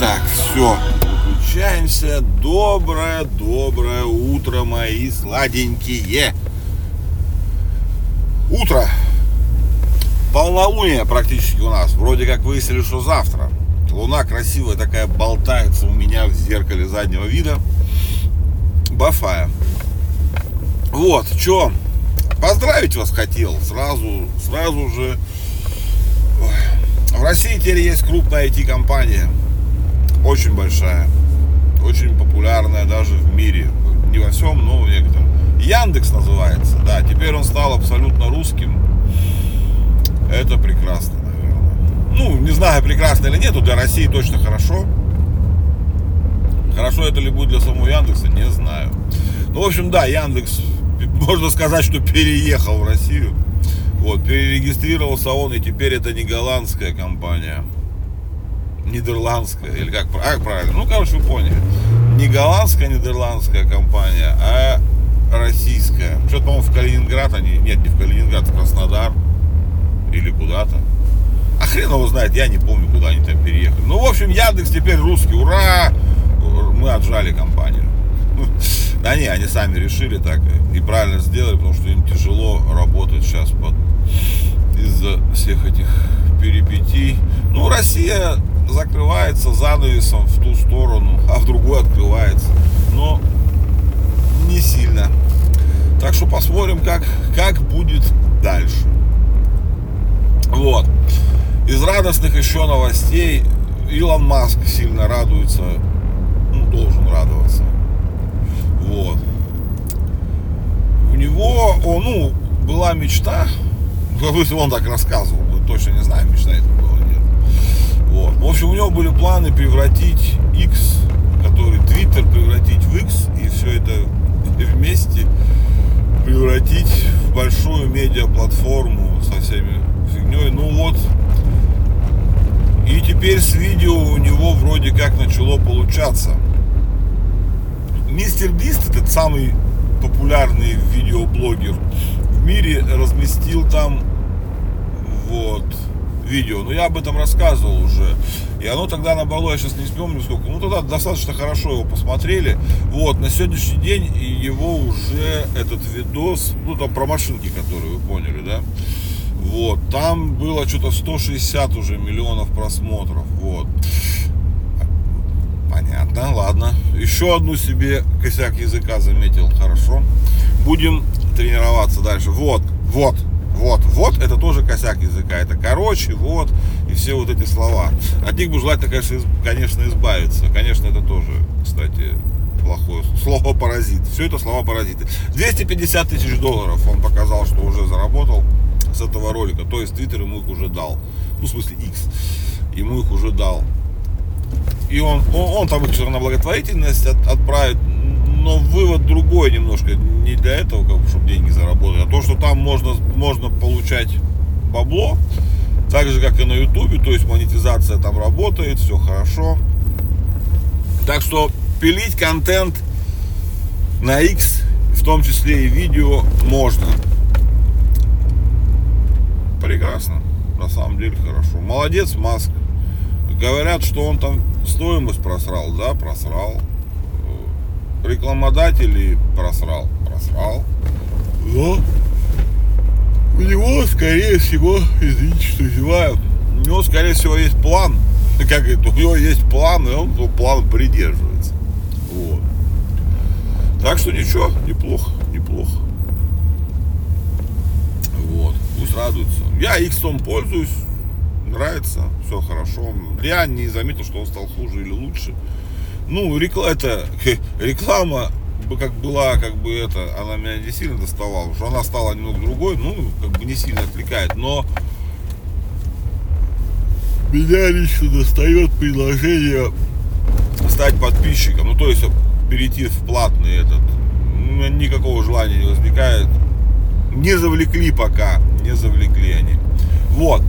Так, все, выключаемся. Доброе утро, мои сладенькие. Утро. Полнолуние практически у нас. Вроде как выяснили, что завтра. Луна красивая такая болтается у меня в зеркале заднего вида. Бафая. Вот, что? Поздравить вас хотел. Сразу же. В России теперь есть крупная IT-компания. Очень большая. Очень популярная даже в мире. Не во всем, но в некотором. Яндекс называется. Да, теперь он стал абсолютно русским. Это прекрасно, наверное. Ну, не знаю, прекрасно или нет, для России точно хорошо. Хорошо это ли будет для самого Яндекса, не знаю. Ну, в общем, да, Яндекс, можно сказать, что переехал в Россию. Вот, перерегистрировался он, и теперь это не голландская компания. Нидерландская, или как правильно? Ну, короче, вы поняли. Не голландская, нидерландская компания, а российская. Что-то, по-моему, в Калининград они... Нет, не в Калининград, в Краснодар. Или куда-то. А хрен его знает, я не помню, куда они там переехали. Ну, в общем, Яндекс теперь русский. Ура! Мы отжали компанию. Да не, они сами решили так и правильно сделали, потому что им тяжело работать сейчас из-за всех этих перипетий. Ну, Россия закрывается занавесом в ту сторону, а в другую открывается. Но не сильно. Так что посмотрим, как будет дальше. Вот. Из радостных еще новостей. Илон Маск сильно радуется. Ну, должен радоваться. Вот. У него, была мечта. Он так рассказывал. Точно не знаю, мечта это была или нет. Вот. В общем, у него были планы превратить X, который Twitter, превратить в X. И все это вместе превратить в большую медиаплатформу со всеми фигней. Ну вот. И теперь с видео у него вроде как начало получаться. Мистер Бист, этот самый популярный видеоблогер в мире, разместил там вот видео. Но я об этом рассказывал уже. И оно тогда набрало, я сейчас не вспомню сколько. Ну тогда достаточно хорошо его посмотрели. Вот, на сегодняшний день его уже этот видос, ну там про машинки, которые вы поняли, да? Вот, там было что-то 160 уже миллионов просмотров. Вот. Понятно, ладно. Еще одну себе косяк языка заметил. Хорошо. Будем тренироваться дальше. Вот. Это тоже косяк языка. Это короче, вот. И все вот эти слова. От них бы желательно, конечно, избавиться. Конечно, это тоже, кстати, плохое слово паразит. Все это слова паразиты. 250 тысяч долларов он показал, что уже заработал с этого ролика, то есть Twitter ему их уже дал, ну в смысле X ему их уже дал, и он там их все на благотворительность отправит, но вывод другой немножко, не для этого, как бы, чтобы деньги заработать, а то, что там можно получать бабло, так же как и на Ютубе, то есть монетизация там работает, все хорошо, так что пилить контент на X, в том числе и видео, можно. Прекрасно, на самом деле хорошо. Молодец, Маск. Говорят, что он там стоимость просрал, да, просрал. Рекламодатели просрал. Но у него, скорее всего, извините, что зеваю, у него, скорее всего, есть план. У него есть план, и он этого плана придерживается. Вот. Так что ничего, неплохо. Вот, пусть радуется. Я X-ом пользуюсь, нравится, все хорошо. Я не заметил, что он стал хуже или лучше. Ну, реклама, как была, она меня не сильно доставала, что она стала немного другой, не сильно отвлекает, но меня лично достает предложение стать подписчиком, то есть перейти в платный этот. Никакого желания не возникает. Не завлекли они. Вот.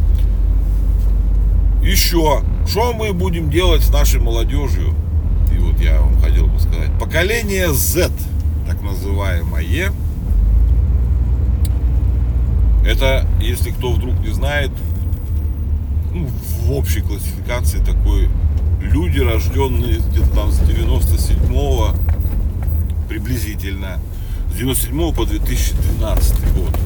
Еще. Что мы будем делать с нашей молодежью? И вот я вам хотел бы сказать. Поколение Z, так называемое. Это, если кто вдруг не знает, в общей классификации такой люди, рожденные где-то там с 97-го, приблизительно, с 97 по 2012 год.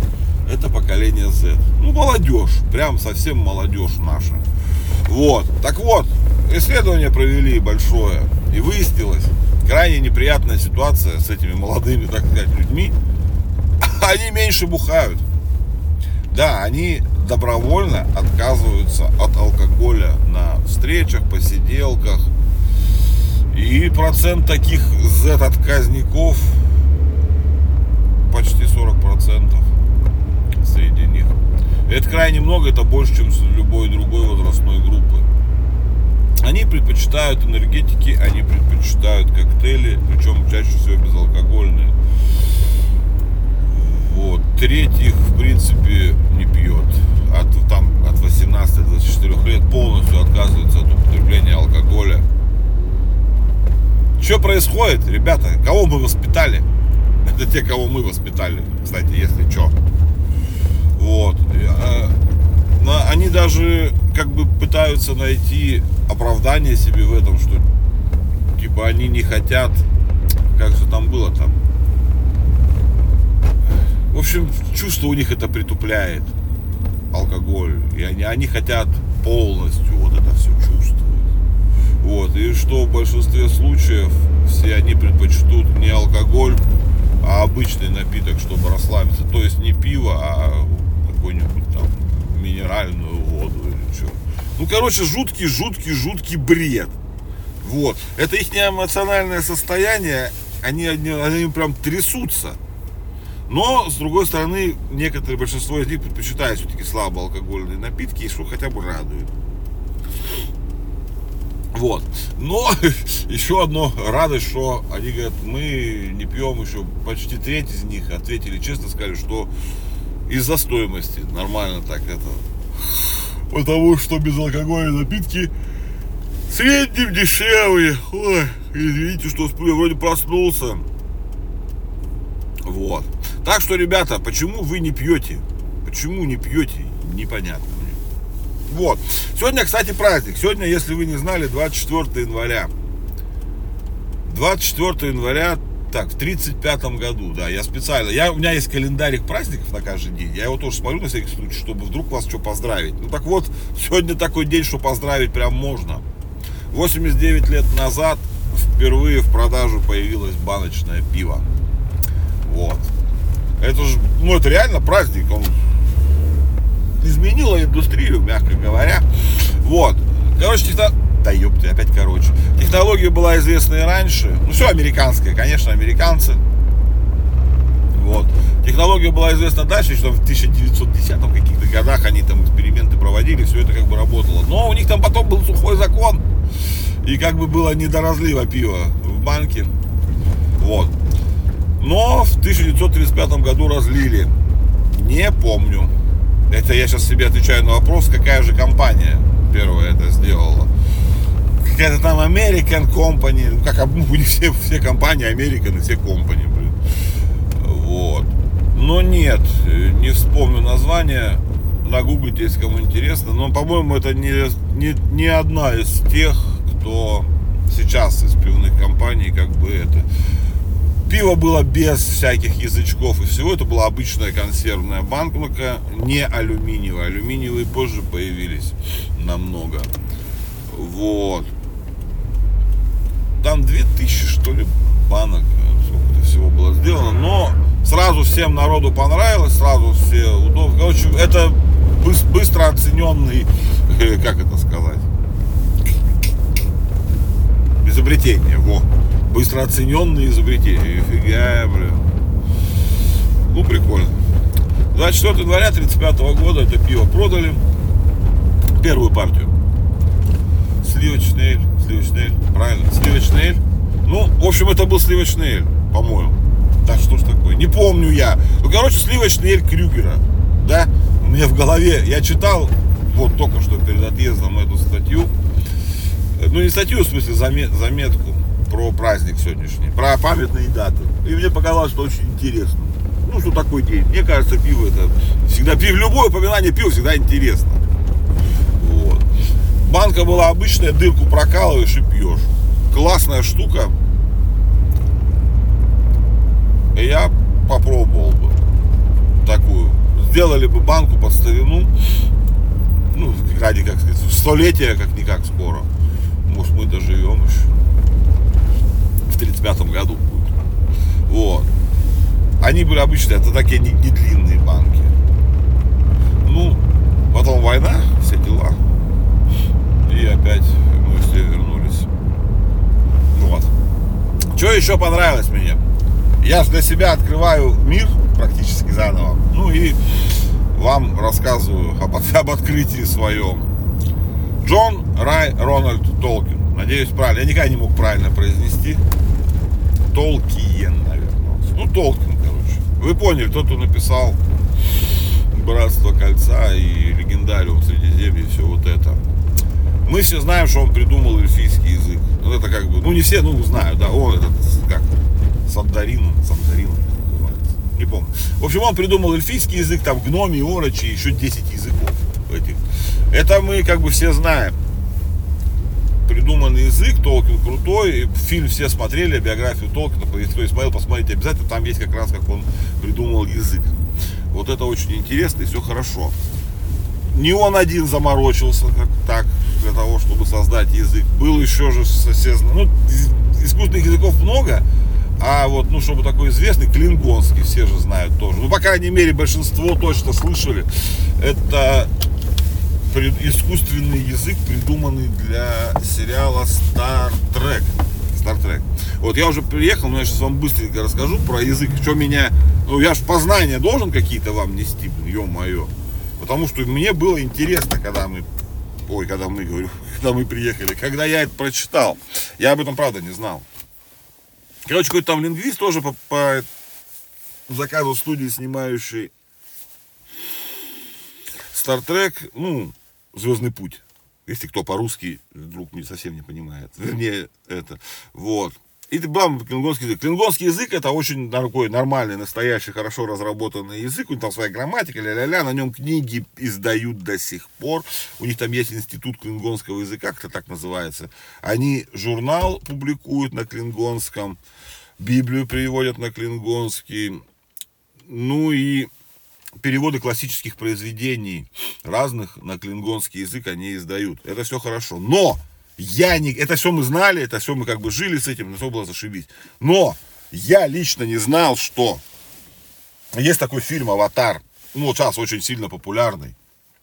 Это поколение Z. Ну, молодежь, прям совсем молодежь наша. Вот, так вот, исследование провели большое, и выяснилось, крайне неприятная ситуация с этими молодыми, так сказать, людьми. Они меньше бухают. Да, они добровольно отказываются от алкоголя на встречах, посиделках. И процент таких Z-отказников почти 40% среди них. Это крайне много, это больше, чем с любой другой возрастной группы. Они предпочитают энергетики, они предпочитают коктейли, причем чаще всего безалкогольные. Вот. Треть их, в принципе, не пьет. От 18 до 24 лет полностью отказывается от употребления алкоголя. Что происходит, ребята? Кого мы воспитали? Это те, кого мы воспитали, кстати, если что. Вот. Они даже как бы пытаются найти оправдание себе в этом, что типа они не хотят, как же там было там. В общем, чувство у них это притупляет, алкоголь, и они хотят полностью вот это все чувствовать. Вот, и что в большинстве случаев все они предпочтут не алкоголь, а обычный напиток, чтобы расслабиться. То есть не пиво, а какую-нибудь там минеральную воду или что. Ну, короче, жуткий бред. Вот, это их эмоциональное состояние, они прям трясутся. Но, с другой стороны, некоторые, большинство из них предпочитают все-таки слабоалкогольные напитки, и что хотя бы радует. Вот. Но еще одно радость, что они говорят, мы не пьем еще. Почти треть из них ответили честно, сказали, что из-за стоимости. Нормально так это. Потому что безалкогольные напитки в среднем дешевле. Ой, извините, что сплю, вроде проснулся. Вот. Так что, ребята, почему вы не пьете? Почему не пьете? Непонятно мне. Вот. Сегодня, кстати, праздник. Сегодня, если вы не знали, 24 января. 24 января, так, в 35-м году, да, я специально... У меня есть календарик праздников на каждый день. Я его тоже смотрю на всякий случай, чтобы вдруг вас что поздравить. Ну так вот, сегодня такой день, что поздравить прям можно. 89 лет назад впервые в продажу появилось баночное пиво. Вот. Это же, ну это реально праздник, он изменил индустрию, мягко говоря. Вот. Короче, технология была известна и раньше. Ну все американское, конечно, американцы. Вот. Технология была известна дальше, что в 1910 каких-то годах они там эксперименты проводили, все это как бы работало. Но у них там потом был сухой закон. И как бы было не до разлива пива в банке. Вот. Но в 1935 году разлили. Не помню. Это я сейчас себе отвечаю на вопрос, какая же компания первая это сделала. Какая-то там American Company. Ну, как были все компании American и все компании, блин. Вот. Но нет, не вспомню название. Нагуглите, если кому интересно. Но, по-моему, это не одна из тех, кто сейчас из пивных компаний как бы это... Пиво было без всяких язычков и всего. Это была обычная консервная банка, не алюминиевая. Алюминиевые позже появились намного. Вот. Там 2000, что ли, банок сколько-то всего было сделано. Но сразу всем народу понравилось, сразу все удобно. Короче, это быстро оцененный, как это сказать, изобретение. Во. Быстро оцененные изобретения. Фига, бля. Ну, прикольно. 24 января 1935 года это пиво продали. Первую партию. Сливочный эль. Правильно, сливочный эль. Ну, в общем, это был сливочный эль, по-моему. Да что ж такое? Не помню я. Ну, короче, сливочный эль Крюгера. Да? У меня в голове. Я читал вот только что перед отъездом эту статью. Ну, не статью, в смысле, заметку. Про праздник сегодняшний, про памятные даты. И мне показалось, что очень интересно. Ну, что такой день. Мне кажется, пиво это всегда, любое упоминание пива всегда интересно. Вот. Банка была обычная, дырку прокалываешь и пьешь. Классная штука. Я попробовал бы такую. Сделали бы банку под старину. Ну, ради, как сказать, столетия, как-никак скоро. Может, мы доживем еще. В 35-м году будет. Вот. Они были обычные, это такие не длинные банки. Ну, потом война, все дела. И опять мы все вернулись. Вот. Что еще понравилось мне? Я для себя открываю мир практически заново. Ну и вам рассказываю об открытии своем. Джон Рай Рональд Толкин. Надеюсь, правильно. Я никогда не мог правильно произнести. Толкиен, наверное. Ну, Толкин, короче. Вы поняли, тот, кто написал «Братство кольца» и «Легендариум Средиземья» и все вот это. Мы все знаем, что он придумал эльфийский язык. Вот это как бы, ну не все, ну знают, да, он этот, как, Сандарин, не помню. В общем, он придумал эльфийский язык, там гноми, орочи, еще 10 языков этих. Это мы как бы все знаем. Придуманный язык, Толкин крутой, фильм все смотрели, биографию Толкина, если кто смотрел, посмотрите обязательно, там есть как раз, как он придумал язык. Вот это очень интересно и все хорошо. Не он один заморочился как так для того, чтобы создать язык. Был еще же сосед. Ну, искусственных языков много, а вот, ну, чтобы такой известный, клингонский, все же знают тоже. Ну, по крайней мере, большинство точно слышали. Это искусственный язык, придуманный для сериала Star Trek. Star Trek. Вот я уже приехал, но я сейчас вам быстренько расскажу про язык. Что меня... Ну, я же познания должен какие-то вам нести, ё-моё. Потому что мне было интересно, когда мы приехали, когда я это прочитал. Я об этом, правда, не знал. Короче, какой-то там лингвист тоже по заказу студии, снимающей Star Trek, ну, «Звездный путь». Если кто по-русски вдруг не совсем не понимает. Вернее, это. Вот. И клингонский язык. Клингонский язык — это очень такой нормальный, настоящий, хорошо разработанный язык. У них там своя грамматика, ля-ля-ля. На нем книги издают до сих пор. У них там есть институт клингонского языка, как это так называется. Они журнал публикуют на клингонском, Библию переводят на клингонский. Ну и переводы классических произведений разных на клингонский язык они издают. Это все хорошо. Но! Это все мы знали, это все мы как бы жили с этим, но все было зашибись. Но я лично не знал, что есть такой фильм «Аватар». Ну, вот сейчас очень сильно популярный.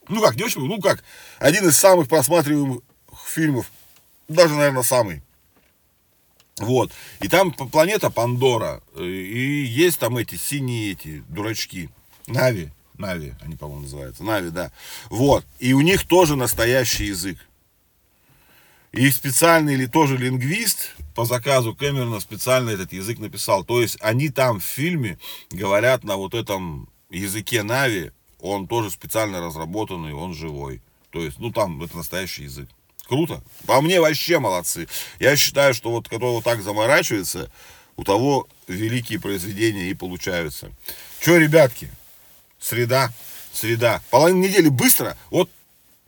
Ну как, не очень, ну как, один из самых просматриваемых фильмов, даже, наверное, самый. Вот. И там планета Пандора, и есть там эти синие эти дурачки, Нави, они, по-моему, называются, Нави, да. Вот. И у них тоже настоящий язык. И специальный или тоже лингвист по заказу Кэмерона специально этот язык написал. То есть они там в фильме говорят на вот этом языке Нави. Он тоже специально разработанный, он живой. То есть, ну там это настоящий язык. Круто. По мне вообще молодцы. Я считаю, что вот который вот так заморачивается, у того великие произведения и получаются. Че, ребятки, среда. Половина недели быстро. Вот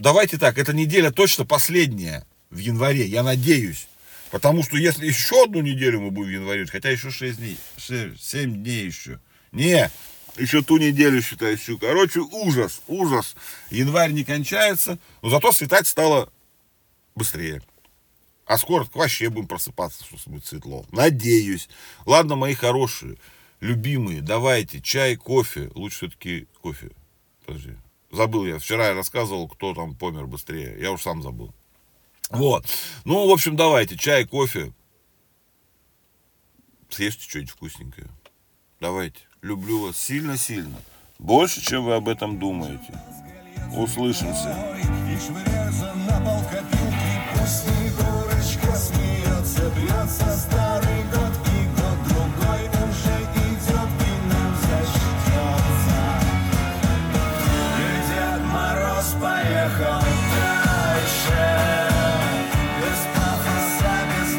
давайте так, эта неделя точно последняя. В январе, я надеюсь. Потому что если еще одну неделю мы будем в январе, хотя еще 6 дней, 7 дней еще. Не, еще ту неделю считаю. Короче, ужас. Январь не кончается, но зато светать стало быстрее. А скоро вообще будем просыпаться, что будет светло. Надеюсь. Ладно, мои хорошие, любимые, давайте чай, кофе. Лучше все-таки кофе. Подожди. Забыл я. Вчера я рассказывал, кто там помер быстрее. Я уж сам забыл. Вот. Ну, в общем, давайте. Чай, кофе. Съешьте что-нибудь вкусненькое. Давайте. Люблю вас сильно-сильно. Больше, чем вы об этом думаете. Услышимся.